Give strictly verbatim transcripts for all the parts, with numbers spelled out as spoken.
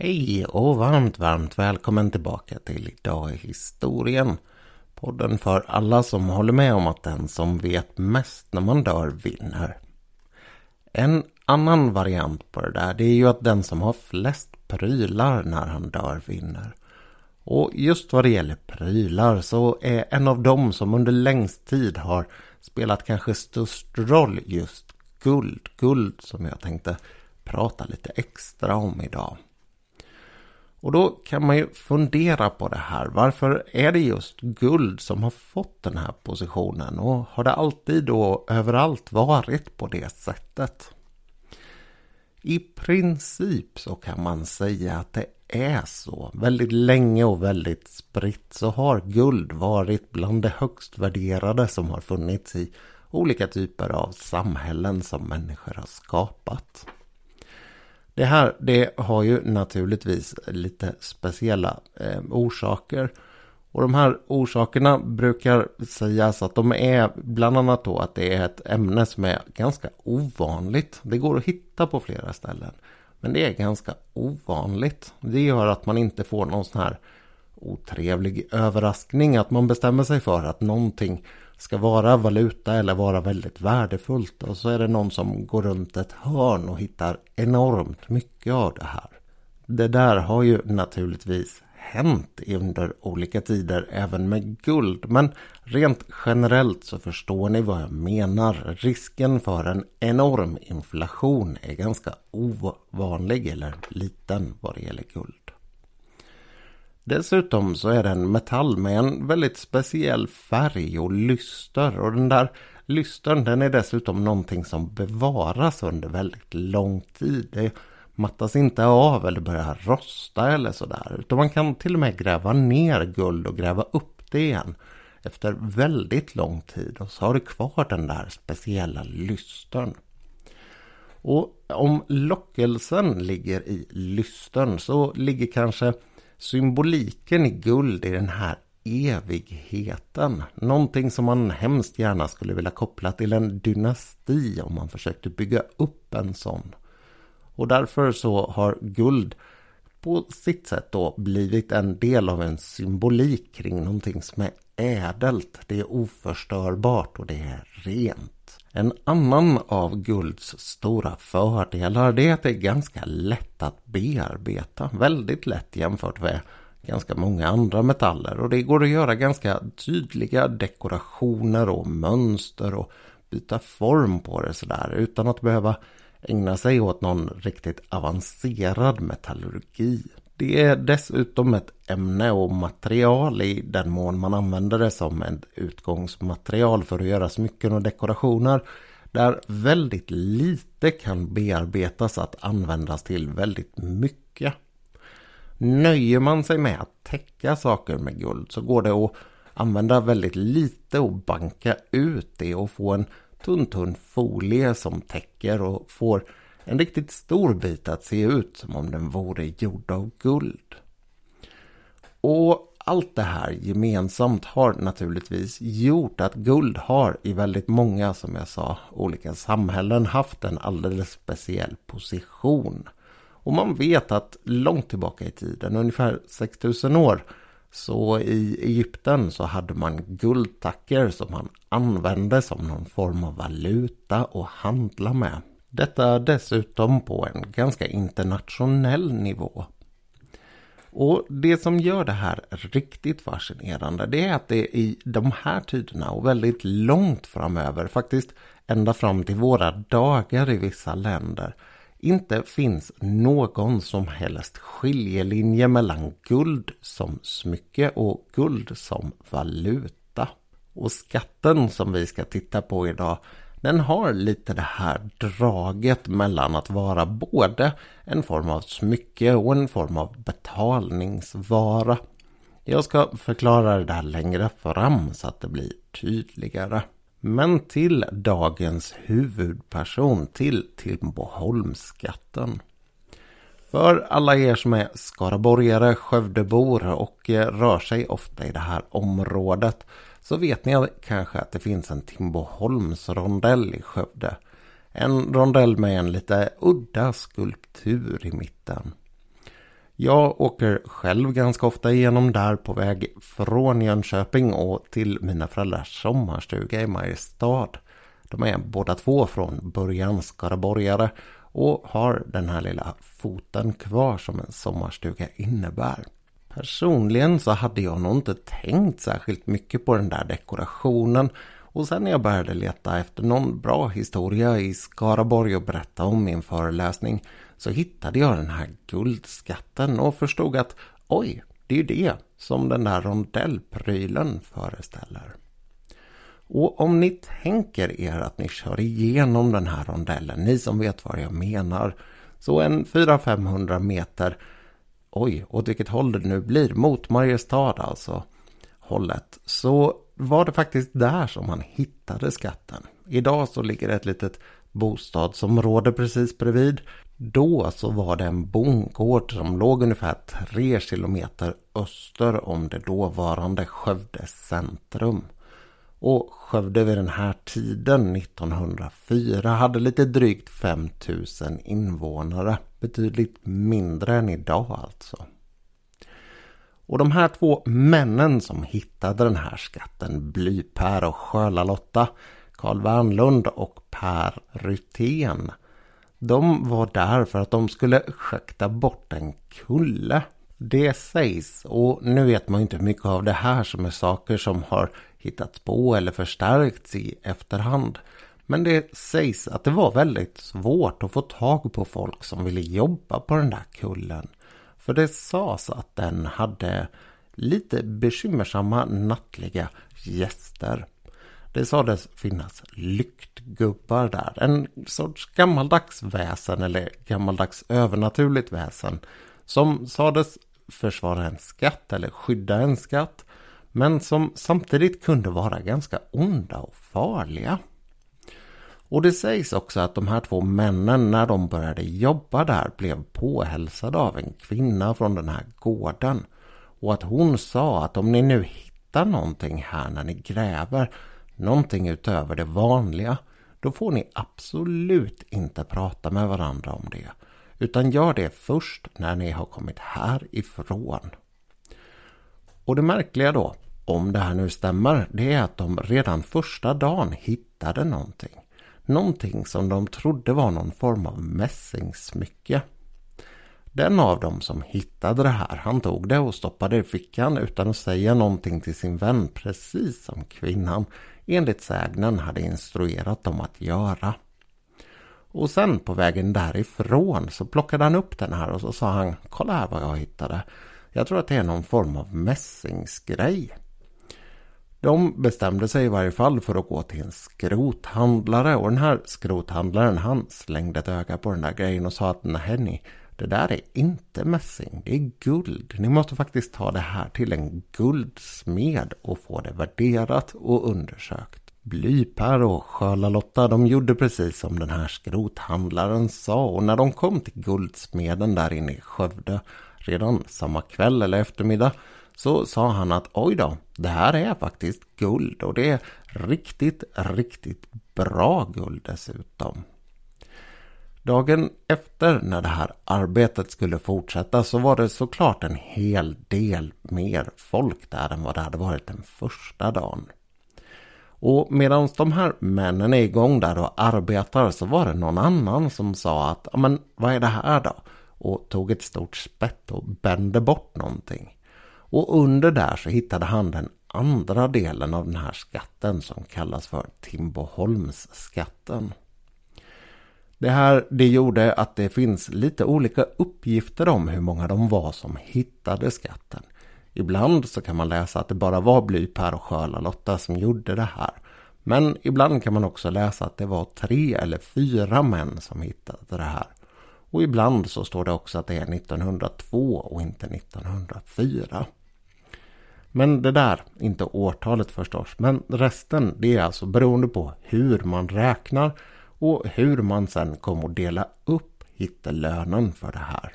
Hej och varmt, varmt välkommen tillbaka till Idag i historien. Podden för alla som håller med om att den som vet mest när man dör vinner. En annan variant på det där, det är ju att den som har flest prylar när han dör vinner. Och just vad det gäller prylar så är en av dem som under längst tid har spelat kanske störst roll just guld. Guld som jag tänkte prata lite extra om idag. Och då kan man ju fundera på det här. Varför är det just guld som har fått den här positionen? Och har det alltid och överallt varit på det sättet? I princip så kan man säga att det är så. Väldigt länge och väldigt spritt så har guld varit bland det högst värderade som har funnits i olika typer av samhällen som människor har skapat. Det här det har ju naturligtvis lite speciella eh, orsaker, och de här orsakerna brukar sägas att de är bland annat då att det är ett ämne som är ganska ovanligt. Det går att hitta på flera ställen, men det är ganska ovanligt. Det gör att man inte får någon sån här otrevlig överraskning att man bestämmer sig för att någonting ska vara valuta eller vara väldigt värdefullt, och så är det någon som går runt ett hörn och hittar enormt mycket av det här. Det där har ju naturligtvis hänt under olika tider även med guld, men rent generellt så förstår ni vad jag menar. Risken för en enorm inflation är ganska ovanlig eller liten vad det gäller guld. Dessutom så är det en metall med en väldigt speciell färg och lyster, och den där lystern den är dessutom någonting som bevaras under väldigt lång tid. Det mattas inte av eller börjar rosta eller sådär, utan man kan till och med gräva ner guld och gräva upp det igen efter väldigt lång tid, och så har du kvar den där speciella lystern. Och om lockelsen ligger i lystern så ligger kanske symboliken i guld är den här evigheten. Någonting som man hemskt gärna skulle vilja koppla till en dynasti om man försökte bygga upp en sån. Och därför så har guld på sitt sätt då blivit en del av en symbolik kring någonting som är ädelt. Det är oförstörbart och det är rent. En annan av gulds stora fördelar det är att det är ganska lätt att bearbeta. Väldigt lätt jämfört med ganska många andra metaller. Och det går att göra ganska tydliga dekorationer och mönster och byta form på det sådär utan att behöva ägna sig åt någon riktigt avancerad metallurgi. Det är dessutom ett ämne och material i den mån man använder det som ett utgångsmaterial för att göra smycken och dekorationer, där väldigt lite kan bearbetas att användas till väldigt mycket. Nöjer man sig med att täcka saker med guld så går det att använda väldigt lite och banka ut det och få en tunn tunn folie som täcker och får en riktigt stor bit att se ut som om den vore gjord av guld. Och allt det här gemensamt har naturligtvis gjort att guld har i väldigt många, som jag sa, olika samhällen haft en alldeles speciell position. Och man vet att långt tillbaka i tiden, ungefär sex tusen år, så i Egypten så hade man guldtacker som man använde som någon form av valuta och handla med. Detta dessutom på en ganska internationell nivå. Och det som gör det här riktigt fascinerande det är att det i de här tiderna och väldigt långt framöver, faktiskt ända fram till våra dagar i vissa länder, inte finns någon som helst skiljelinje mellan guld som smycke och guld som valuta. Och skatten som vi ska titta på idag, den har lite det här draget mellan att vara både en form av smycke och en form av betalningsvara. Jag ska förklara det där längre fram så att det blir tydligare. Men till dagens huvudperson, till Timboholmsskatten. För alla er som är skaraborgare, skövdebor och rör sig ofta i det här området, så vet ni kanske att det finns en Timboholmsrondell i Skövde. En rondell med en lite udda skulptur i mitten. Jag åker själv ganska ofta igenom där på väg från Jönköping och till mina föräldrars sommarstuga i Mariestad. De är båda två från början skaraborgare och har den här lilla foten kvar som en sommarstuga innebär. Personligen så hade jag nog inte tänkt särskilt mycket på den där dekorationen. Och sen när jag började leta efter någon bra historia i Skaraborg och berätta om min föreläsning så hittade jag den här guldskatten och förstod att oj, det är ju det som den där rondellprylen föreställer. Och om ni tänker er att ni kör igenom den här rondellen, ni som vet vad jag menar, så en fyra till femhundra meter, oj, åt vilket håll det nu blir, mot Mariestad alltså, hållet, så var det faktiskt där som man hittade skatten. Idag så ligger det ett litet bostadsområde precis bredvid. Då så var det en bondgård som låg ungefär tre kilometer öster om det dåvarande Skövde centrum. Och Skövde vid den här tiden, nittonhundrafyra, hade lite drygt fem tusen invånare. Betydligt mindre än idag alltså. Och de här två männen som hittade den här skatten, Blypär och Sköla Lotta, Carl Wernlund och Per Rytén, de var där för att de skulle schakta bort en kulle. Det sägs, och nu vet man inte hur mycket av det här som är saker som har hittats på eller förstärkts i efterhand. Men det sägs att det var väldigt svårt att få tag på folk som ville jobba på den där kullen. För det sades att den hade lite bekymmersamma nattliga gäster. Det sades finnas lyktgubbar där. En sorts gammaldags väsen eller gammaldags övernaturligt väsen. Som sades försvara en skatt eller skydda en skatt. Men som samtidigt kunde vara ganska onda och farliga. Och det sägs också att de här två männen när de började jobba där blev påhälsade av en kvinna från den här gården. Och att hon sa att om ni nu hittar någonting här när ni gräver, någonting utöver det vanliga, då får ni absolut inte prata med varandra om det. Utan gör det först när ni har kommit härifrån. Och det märkliga då, om det här nu stämmer, det är att de redan första dagen hittade någonting. Någonting som de trodde var någon form av mässingsmycke. Den av dem som hittade det här, han tog det och stoppade i fickan utan att säga någonting till sin vän, precis som kvinnan enligt sägnen hade instruerat dem att göra. Och sen på vägen därifrån så plockade han upp den här och så sa han, kolla här vad jag hittade. Jag tror att det är någon form av mässingsgrej. De bestämde sig i varje fall för att gå till en skrothandlare och den här skrothandlaren han slängde ett öga på den där grejen och sa att nej ni, det där är inte mässing, det är guld. Ni måste faktiskt ta det här till en guldsmed och få det värderat och undersökt. Blypär och Sköla Lotta de gjorde precis som den här skrothandlaren sa och när de kom till guldsmeden där inne i Skövde redan samma kväll eller eftermiddag så sa han att oj då, det här är faktiskt guld och det är riktigt, riktigt bra guld dessutom. Dagen efter när det här arbetet skulle fortsätta så var det såklart en hel del mer folk där än vad det hade varit den första dagen. Och medan de här männen är igång där och arbetar så var det någon annan som sa att men vad är det här då? Och tog ett stort spett och bände bort någonting. Och under där så hittade han den andra delen av den här skatten som kallas för Timboholmsskatten. Det här det gjorde att det finns lite olika uppgifter om hur många de var som hittade skatten. Ibland så kan man läsa att det bara var Blypär och Sköla Lotta som gjorde det här. Men ibland kan man också läsa att det var tre eller fyra män som hittade det här. Och ibland så står det också att det är nittonhundratvå och inte nittonhundrafyra. Men det där, inte årtalet förstås, men resten det är alltså beroende på hur man räknar och hur man sen kommer att dela upp hittelönen för det här.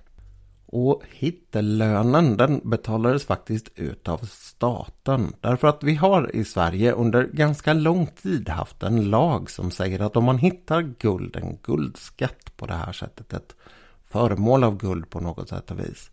Och hittelönen den betalades faktiskt ut av staten därför att vi har i Sverige under ganska lång tid haft en lag som säger att om man hittar guld, en guldskatt på det här sättet, ett föremål av guld på något sätt och vis,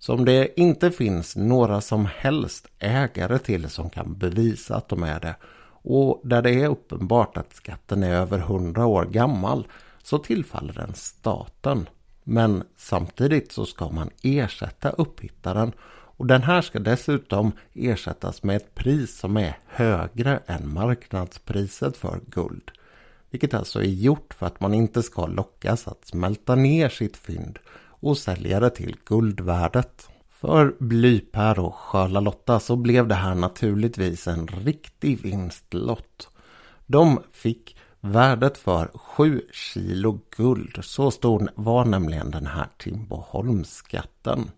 som det inte finns några som helst ägare till som kan bevisa att de är det, och där det är uppenbart att skatten är över hundra år gammal, så tillfaller den staten. Men samtidigt så ska man ersätta upphittaren, och den här ska dessutom ersättas med ett pris som är högre än marknadspriset för guld. Vilket alltså är gjort för att man inte ska lockas att smälta ner sitt fynd och sälja det till guldvärdet. För Blypär och Sköla Lotta så blev det här naturligtvis en riktig vinstlott. De fick värdet för sju kilo guld, så stor var nämligen den här Timboholmsskatten.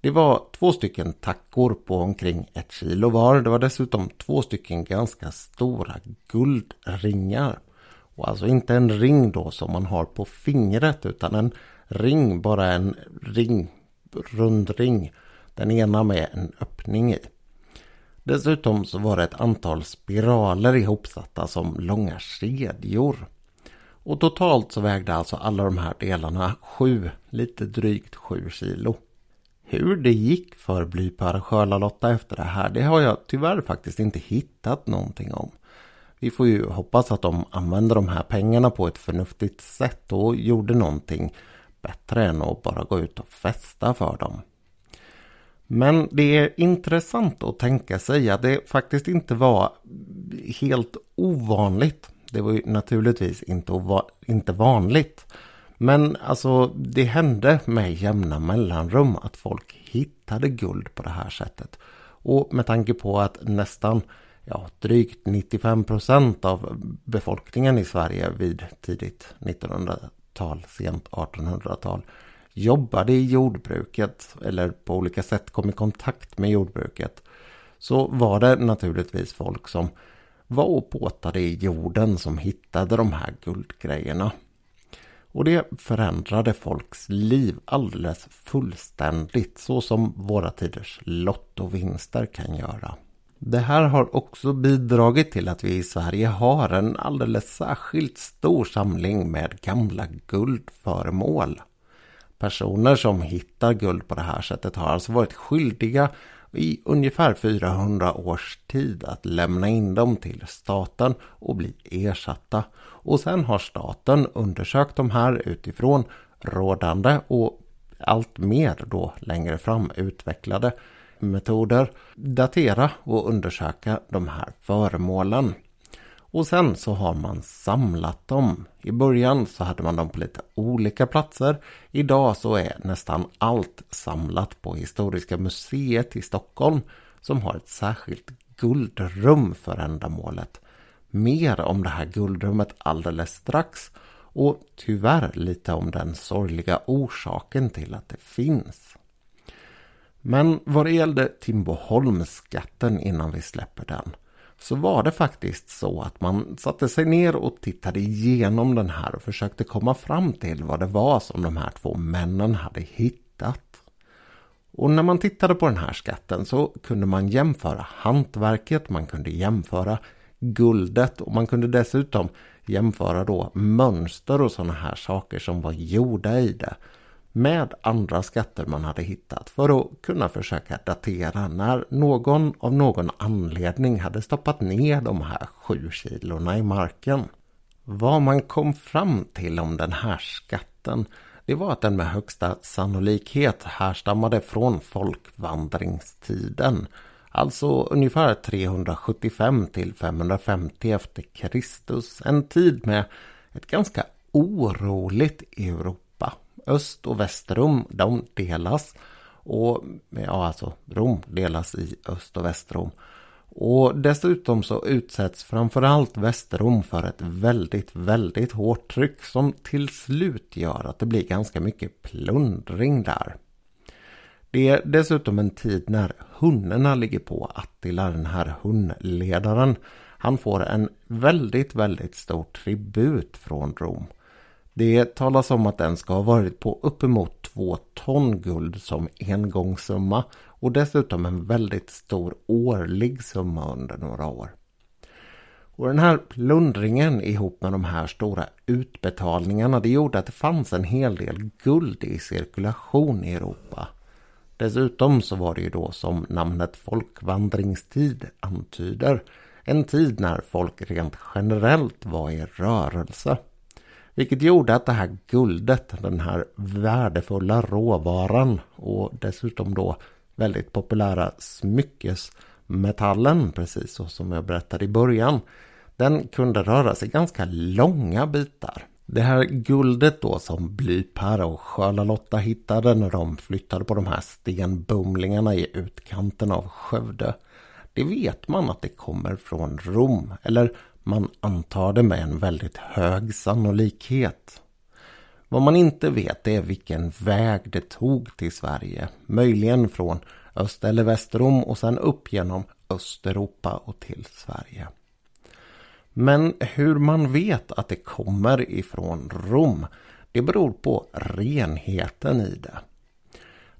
Det var två stycken tackor på omkring ett kilo var. Det var dessutom två stycken ganska stora guldringar. Och alltså inte en ring då som man har på fingret, utan en ring, bara en ring, rundring. Den ena med en öppning i. Dessutom så var det ett antal spiraler ihopsatta som långa kedjor. Och totalt så vägde alltså alla de här delarna sju, lite drygt sju kilo. Hur det gick för Blypär och Sköla Lotta efter det här, det har jag tyvärr faktiskt inte hittat någonting om. Vi får ju hoppas att de använder de här pengarna på ett förnuftigt sätt och gjorde någonting bättre än att bara gå ut och festa för dem. Men det är intressant att tänka sig att det faktiskt inte var helt ovanligt. Det var ju naturligtvis inte, ova- inte vanligt. Men alltså det hände med jämna mellanrum att folk hittade guld på det här sättet. Och med tanke på att nästan ja, drygt nittiofem procent av befolkningen i Sverige vid tidigt nittonhundratal, sent artonhundratal jobbade i jordbruket eller på olika sätt kom i kontakt med jordbruket, så var det naturligtvis folk som var och påtade i jorden som hittade de här guldgrejerna. Och det förändrade folks liv alldeles fullständigt, så som våra tiders lottovinster kan göra. Det här har också bidragit till att vi i Sverige har en alldeles särskilt stor samling med gamla guldföremål. Personer som hittar guld på det här sättet har alltså varit skyldiga i ungefär fyrahundra års tid att lämna in dem till staten och bli ersatta. Och sen har staten undersökt de här utifrån rådande och allt mer då längre fram utvecklade metoder, datera och undersöka de här föremålen. Och sen så har man samlat dem. I början så hade man dem på lite olika platser. Idag så är nästan allt samlat på Historiska museet i Stockholm, som har ett särskilt guldrum för ändamålet. Mer om det här guldrummet alldeles strax, och tyvärr lite om den sorgliga orsaken till att det finns. Men vad det gällde Timboholmsskatten, innan vi släpper den, så var det faktiskt så att man satte sig ner och tittade igenom den här och försökte komma fram till vad det var som de här två männen hade hittat. Och när man tittade på den här skatten så kunde man jämföra hantverket, man kunde jämföra guldet, och man kunde dessutom jämföra då mönster och sådana här saker som var gjorda i det med andra skatter man hade hittat, för att kunna försöka datera när någon av någon anledning hade stoppat ner de här sju kilorna i marken. Vad man kom fram till om den här skatten, det var att den med högsta sannolikhet härstammade från folkvandringstiden, alltså ungefär trehundrasjuttiofem till femhundrafemtio efter Kristus, en tid med ett ganska oroligt Europa. Öst- och Västrom, de delas, och ja, alltså Rom delas i Öst- och Västrom. Och dessutom så utsätts framförallt Västrom för ett väldigt, väldigt hårt tryck som till slut gör att det blir ganska mycket plundring där. Det är dessutom en tid när hundarna ligger på Attila, den här hundledaren. Han får en väldigt, väldigt stor tribut från Rom. Det talas om att den ska ha varit på uppemot två ton guld som engångssumma, och dessutom en väldigt stor årlig summa under några år. Och den här plundringen ihop med de här stora utbetalningarna, det gjorde att det fanns en hel del guld i cirkulation i Europa. Dessutom så var det ju då som namnet folkvandringstid antyder, en tid när folk rent generellt var i rörelse. Vilket gjorde att det här guldet, den här värdefulla råvaran och dessutom då väldigt populära smyckesmetallen, precis så som jag berättade i början, den kunde röra sig ganska långa bitar. Det här guldet då som Blypär och Sköla Lotta hittade när de flyttade på de här stenbumlingarna i utkanten av Skövde, det vet man att det kommer från Rom, eller man antar det med en väldigt hög sannolikhet. Vad man inte vet är vilken väg det tog till Sverige, möjligen från Öst- eller Västrom och sen upp genom Östeuropa och till Sverige. Men hur man vet att det kommer ifrån Rom, det beror på renheten i det.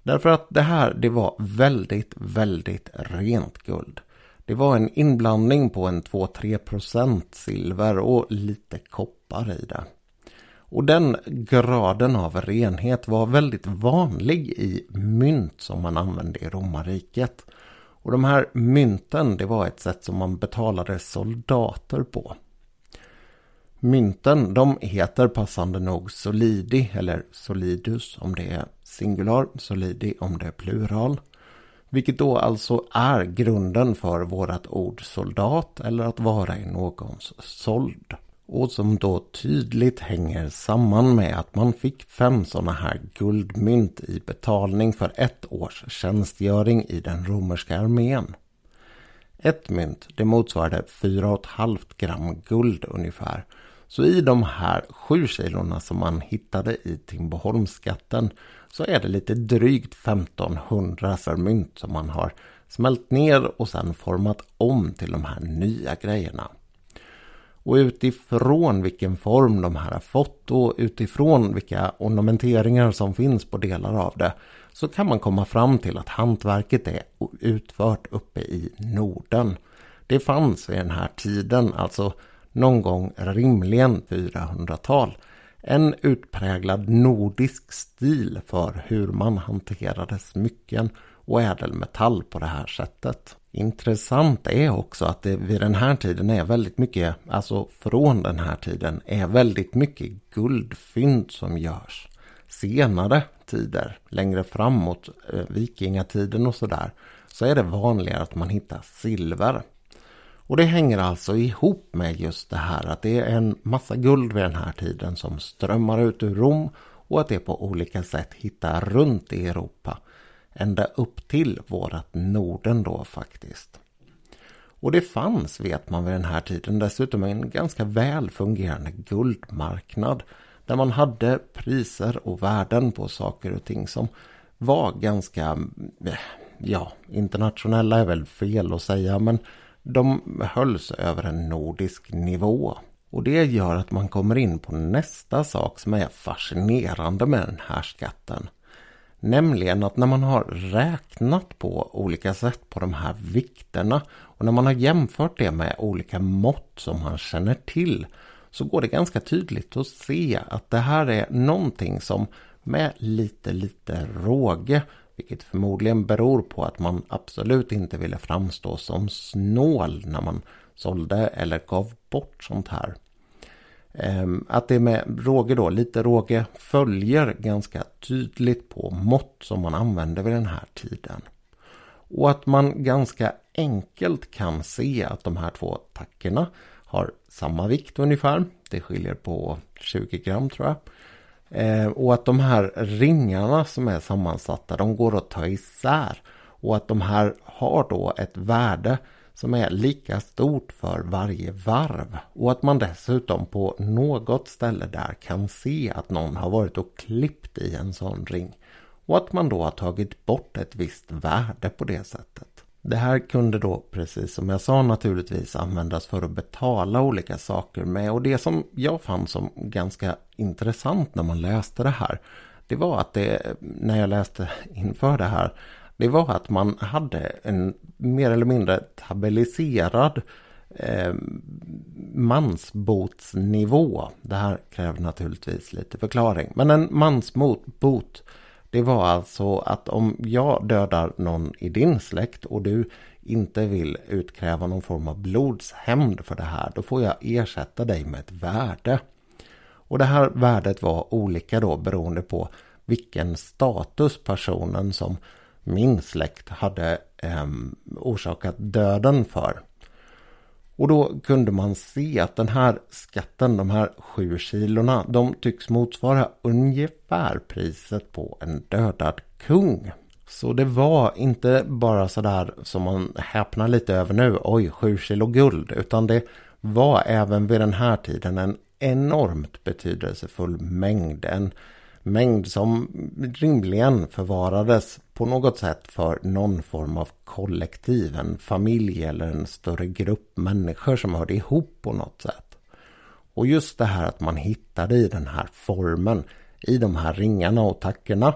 Därför att det här, det var väldigt, väldigt rent guld. Det var en inblandning på en två till tre procent silver och lite koppar i det. Och den graden av renhet var väldigt vanlig i mynt som man använde i romarriket. Och de här mynten, det var ett sätt som man betalade soldater på. Mynten, de heter passande nog solidi eller solidus om det är singular, solidi om det är plural. Vilket då alltså är grunden för vårat ord soldat eller att vara i någons sold. Och som då tydligt hänger samman med att man fick fem sådana här guldmynt i betalning för ett års tjänstgöring i den romerska armén. Ett mynt, det motsvarade fyra komma fem gram guld ungefär. Så i de här sju kilorna som man hittade i Timboholmsskatten så är det lite drygt femton hundra mynt som man har smält ner och sen format om till de här nya grejerna. Och utifrån vilken form de här har fått och utifrån vilka ornamenteringar som finns på delar av det så kan man komma fram till att hantverket är utfört uppe i Norden. Det fanns vid den här tiden, alltså någon gång rimligen fyrahundratal, en utpräglad nordisk stil för hur man hanterade smycken och ädelmetall på det här sättet. Intressant är också att det vid den här tiden är väldigt mycket, alltså från den här tiden, är väldigt mycket guldfynd som görs. Senare tider, längre framåt vikingatiden och sådär, så är det vanligare att man hittar silver. Och det hänger alltså ihop med just det här att det är en massa guld vid den här tiden som strömmar ut ur Rom och att det på olika sätt hittar runt i Europa. Ända upp till vårat Norden då faktiskt. Och det fanns, vet man vid den här tiden, dessutom en ganska väl fungerande guldmarknad. Där man hade priser och värden på saker och ting som var ganska, ja, internationella är väl fel att säga, men de hölls över en nordisk nivå. Och det gör att man kommer in på nästa sak som är fascinerande med den här skatten. Nämligen att när man har räknat på olika sätt på de här vikterna och när man har jämfört det med olika mått som man känner till så går det ganska tydligt att se att det här är någonting som med lite lite råge, vilket förmodligen beror på att man absolut inte ville framstå som snål när man sålde eller gav bort sånt här. Att det med råge då, lite råge, följer ganska tydligt på mått som man använder vid den här tiden. Och att man ganska enkelt kan se att de här två tackorna har samma vikt ungefär. Det skiljer på tjugo gram tror jag. Och att de här ringarna som är sammansatta, de går att ta isär. Och att de här har då ett värde som är lika stort för varje varv. Och att man dessutom på något ställe där kan se att någon har varit och klippt i en sån ring. Och att man då har tagit bort ett visst värde på det sättet. Det här kunde då, precis som jag sa, naturligtvis användas för att betala olika saker med. Och det som jag fann som ganska intressant när man läste det här, det var att det, när jag läste inför det här, det var att man hade en mer eller mindre tabelliserad eh, mansbotsnivå. Det här kräver naturligtvis lite förklaring. Men en mansbot Det var alltså att om jag dödar någon i din släkt och du inte vill utkräva någon form av blodshämnd för det här, då får jag ersätta dig med ett värde. Och det här värdet var olika då beroende på vilken status personen som min släkt hade eh, orsakat döden för. Och då kunde man se att den här skatten, de här sju kilorna, de tycks motsvara ungefär priset på en dödad kung. Så det var inte bara sådär som man häpnar lite över nu, oj, sju kilo guld, utan det var även vid den här tiden en enormt betydelsefull mängd, en mängd som rimligen förvarades på något sätt för någon form av kollektiv, en familj eller en större grupp människor som hörde ihop på något sätt. Och just det här att man hittade i den här formen, i de här ringarna och tackorna,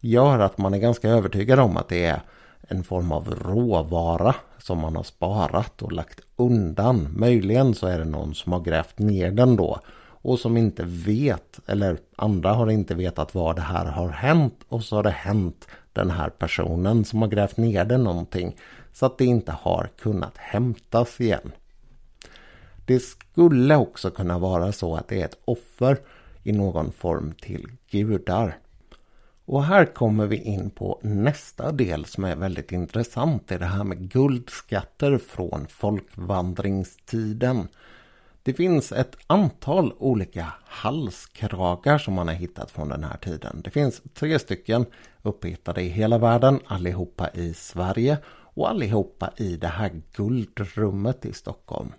gör att man är ganska övertygad om att det är en form av råvara som man har sparat och lagt undan. Möjligen så är det någon som har grävt ner den då och som inte vet, eller andra har inte vetat vad det här har hänt, och så har det hänt den här personen som har grävt ner den någonting så att det inte har kunnat hämtas igen. Det skulle också kunna vara så att det är ett offer i någon form till gudar. Och här kommer vi in på nästa del som är väldigt intressant, är det här med guldskatter från folkvandringstiden. Det finns ett antal olika halskragar som man har hittat från den här tiden. Det finns tre stycken upphittade i hela världen, allihopa i Sverige och allihopa i det här guldrummet i Stockholm.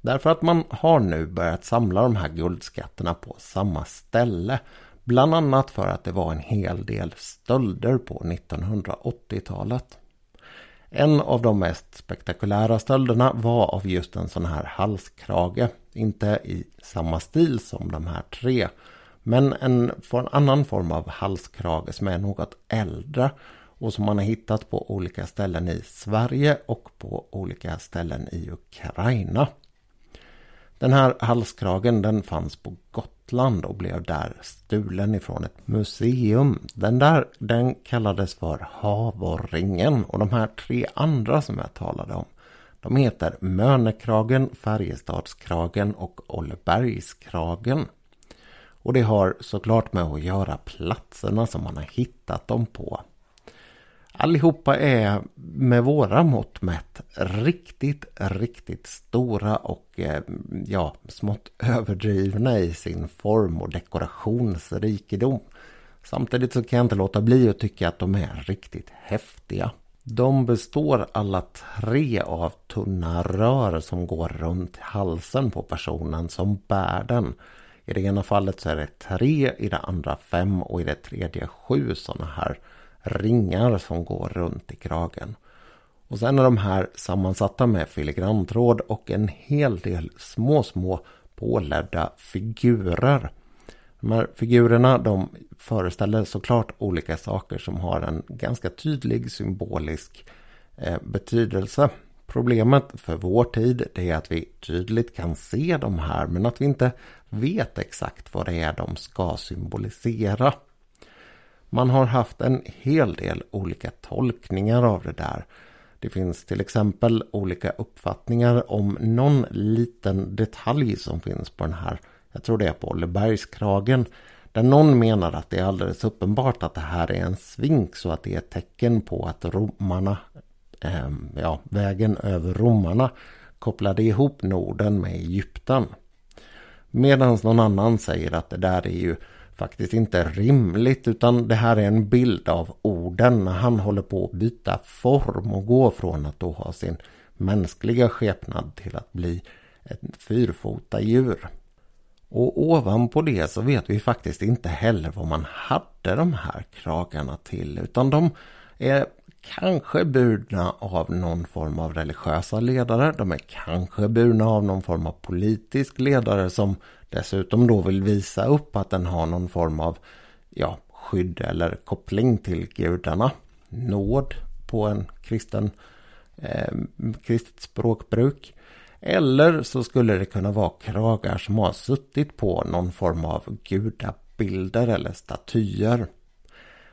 Därför att man har nu börjat samla de här guldskatterna på samma ställe. Bland annat för att det var en hel del stölder på nittonhundraåttiotalet. En av de mest spektakulära stölderna var av just en sån här halskrage. Inte i samma stil som de här tre, men en, en annan form av halskrage som är något äldre och som man har hittat på olika ställen i Sverige och på olika ställen i Ukraina. Den här halskragen, den fanns på Gotland och blev där stulen ifrån ett museum. Den där, den kallades för Havorringen, och de här tre andra som jag talade om, de heter Möne-kragen, Färjestadskragen och Ollebergskragen. Och det har såklart med att göra platserna som man har hittat dem på. Allihopa är med våra mått mätt riktigt, riktigt stora och eh, ja, smått överdrivna i sin form och dekorationsrikedom. Samtidigt så kan jag inte låta bli att tycka att de är riktigt häftiga. De består alla tre av tunna rör som går runt halsen på personen som bär den. I det ena fallet så är det tre, i det andra fem och i det tredje sju sådana här ringar som går runt i kragen. Och sen är de här sammansatta med filigrantråd och en hel del små små påledda figurer. De här figurerna, de föreställer såklart olika saker som har en ganska tydlig symbolisk eh, betydelse. Problemet för vår tid, det är att vi tydligt kan se de här, men att vi inte vet exakt vad det är de ska symbolisera. Man har haft en hel del olika tolkningar av det där. Det finns till exempel olika uppfattningar om någon liten detalj som finns på den här, jag tror det är på Ollebergskragen, där någon menar att det är alldeles uppenbart att det här är en svink, så att det är ett tecken på att romarna, eh, ja, vägen över romarna kopplade ihop Norden med Egypten. Medan någon annan säger att det där är ju faktiskt inte rimligt, utan det här är en bild av orden när han håller på att byta form och gå från att då ha sin mänskliga skepnad till att bli ett fyrfota djur. Och ovanpå det så vet vi faktiskt inte heller vad man hade de här kragarna till, utan de är kanske burna av någon form av religiösa ledare, de är kanske burna av någon form av politisk ledare som dessutom då vill visa upp att den har någon form av ja, skydd eller koppling till gudarna. Nåd på en kristen, eh, kristet språkbruk. Eller så skulle det kunna vara kragar som har suttit på någon form av gudabilder eller statyer.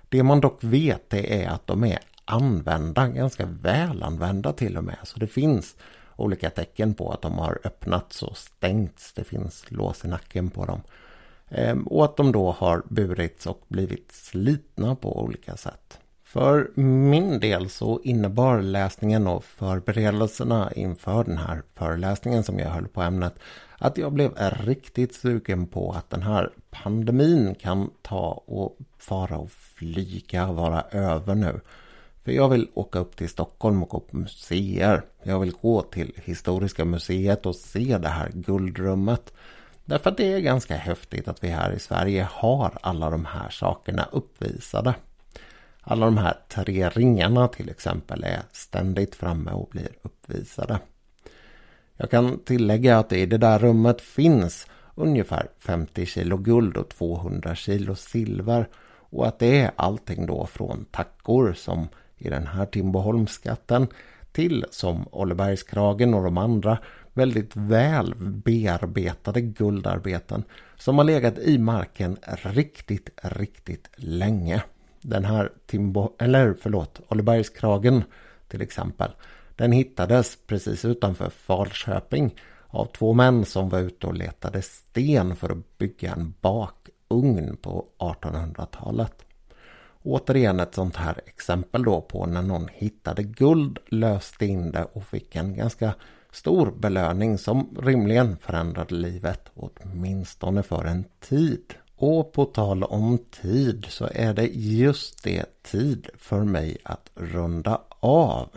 Det man dock vet är att de är använda, ganska välanvända till och med. Så det finns olika tecken på att de har öppnats och stängts. Det finns lås i nacken på dem. Och att de då har burits och blivit slitna på olika sätt. För min del så innebar läsningen och förberedelserna inför den här föreläsningen som jag höll på ämnet att jag blev riktigt sugen på att den här pandemin kan ta och fara och flyga, vara över nu. För jag vill åka upp till Stockholm och gå på museer. Jag vill gå till Historiska museet och se det här guldrummet. Därför att det är ganska häftigt att vi här i Sverige har alla de här sakerna uppvisade. Alla de här tre ringarna till exempel är ständigt framme och blir uppvisade. Jag kan tillägga att i det där rummet finns ungefär femtio kilo guld och tvåhundra kilo silver. Och att det är allting då från tackor som i den här Timboholmsskatten till som Ollebergskragen och de andra väldigt väl bearbetade guldarbeten som har legat i marken riktigt, riktigt länge. Den här Timbo, eller förlåt, Ollebergskragen till exempel, den hittades precis utanför Falköping av två män som var ute och letade sten för att bygga en bakugn på artonhundratalet. Återigen ett sånt här exempel då på när någon hittade guld, löste in det och fick en ganska stor belöning som rimligen förändrade livet åtminstone för en tid. Och på tal om tid så är det just det tid för mig att runda av.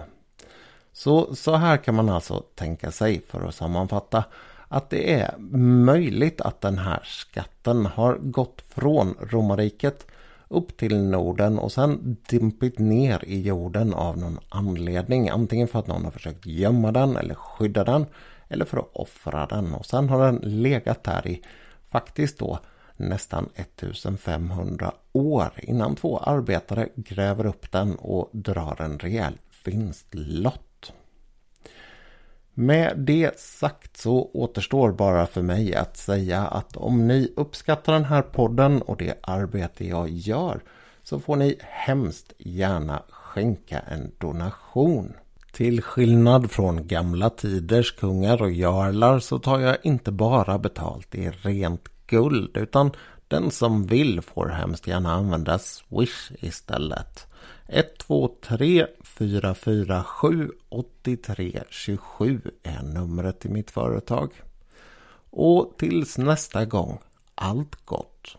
Så, så här kan man alltså tänka sig för att sammanfatta att det är möjligt att den här skatten har gått från romarriket upp till Norden och sen dimpit ner i jorden av någon anledning. Antingen för att någon har försökt gömma den eller skydda den eller för att offra den. Och sen har den legat där i faktiskt då nästan ettusenfemhundra år innan två arbetare gräver upp den och drar en rejäl vinstlott. Med det sagt så återstår bara för mig att säga att om ni uppskattar den här podden och det arbete jag gör så får ni hemskt gärna skänka en donation. Till skillnad från gamla tiders kungar och jarlar så tar jag inte bara betalt i rent guld, utan den som vill får hemskt gärna använda Swish istället. ett två tre fyra fyra sju åtta tre två sju är numret till mitt företag. Och tills nästa gång, allt gott!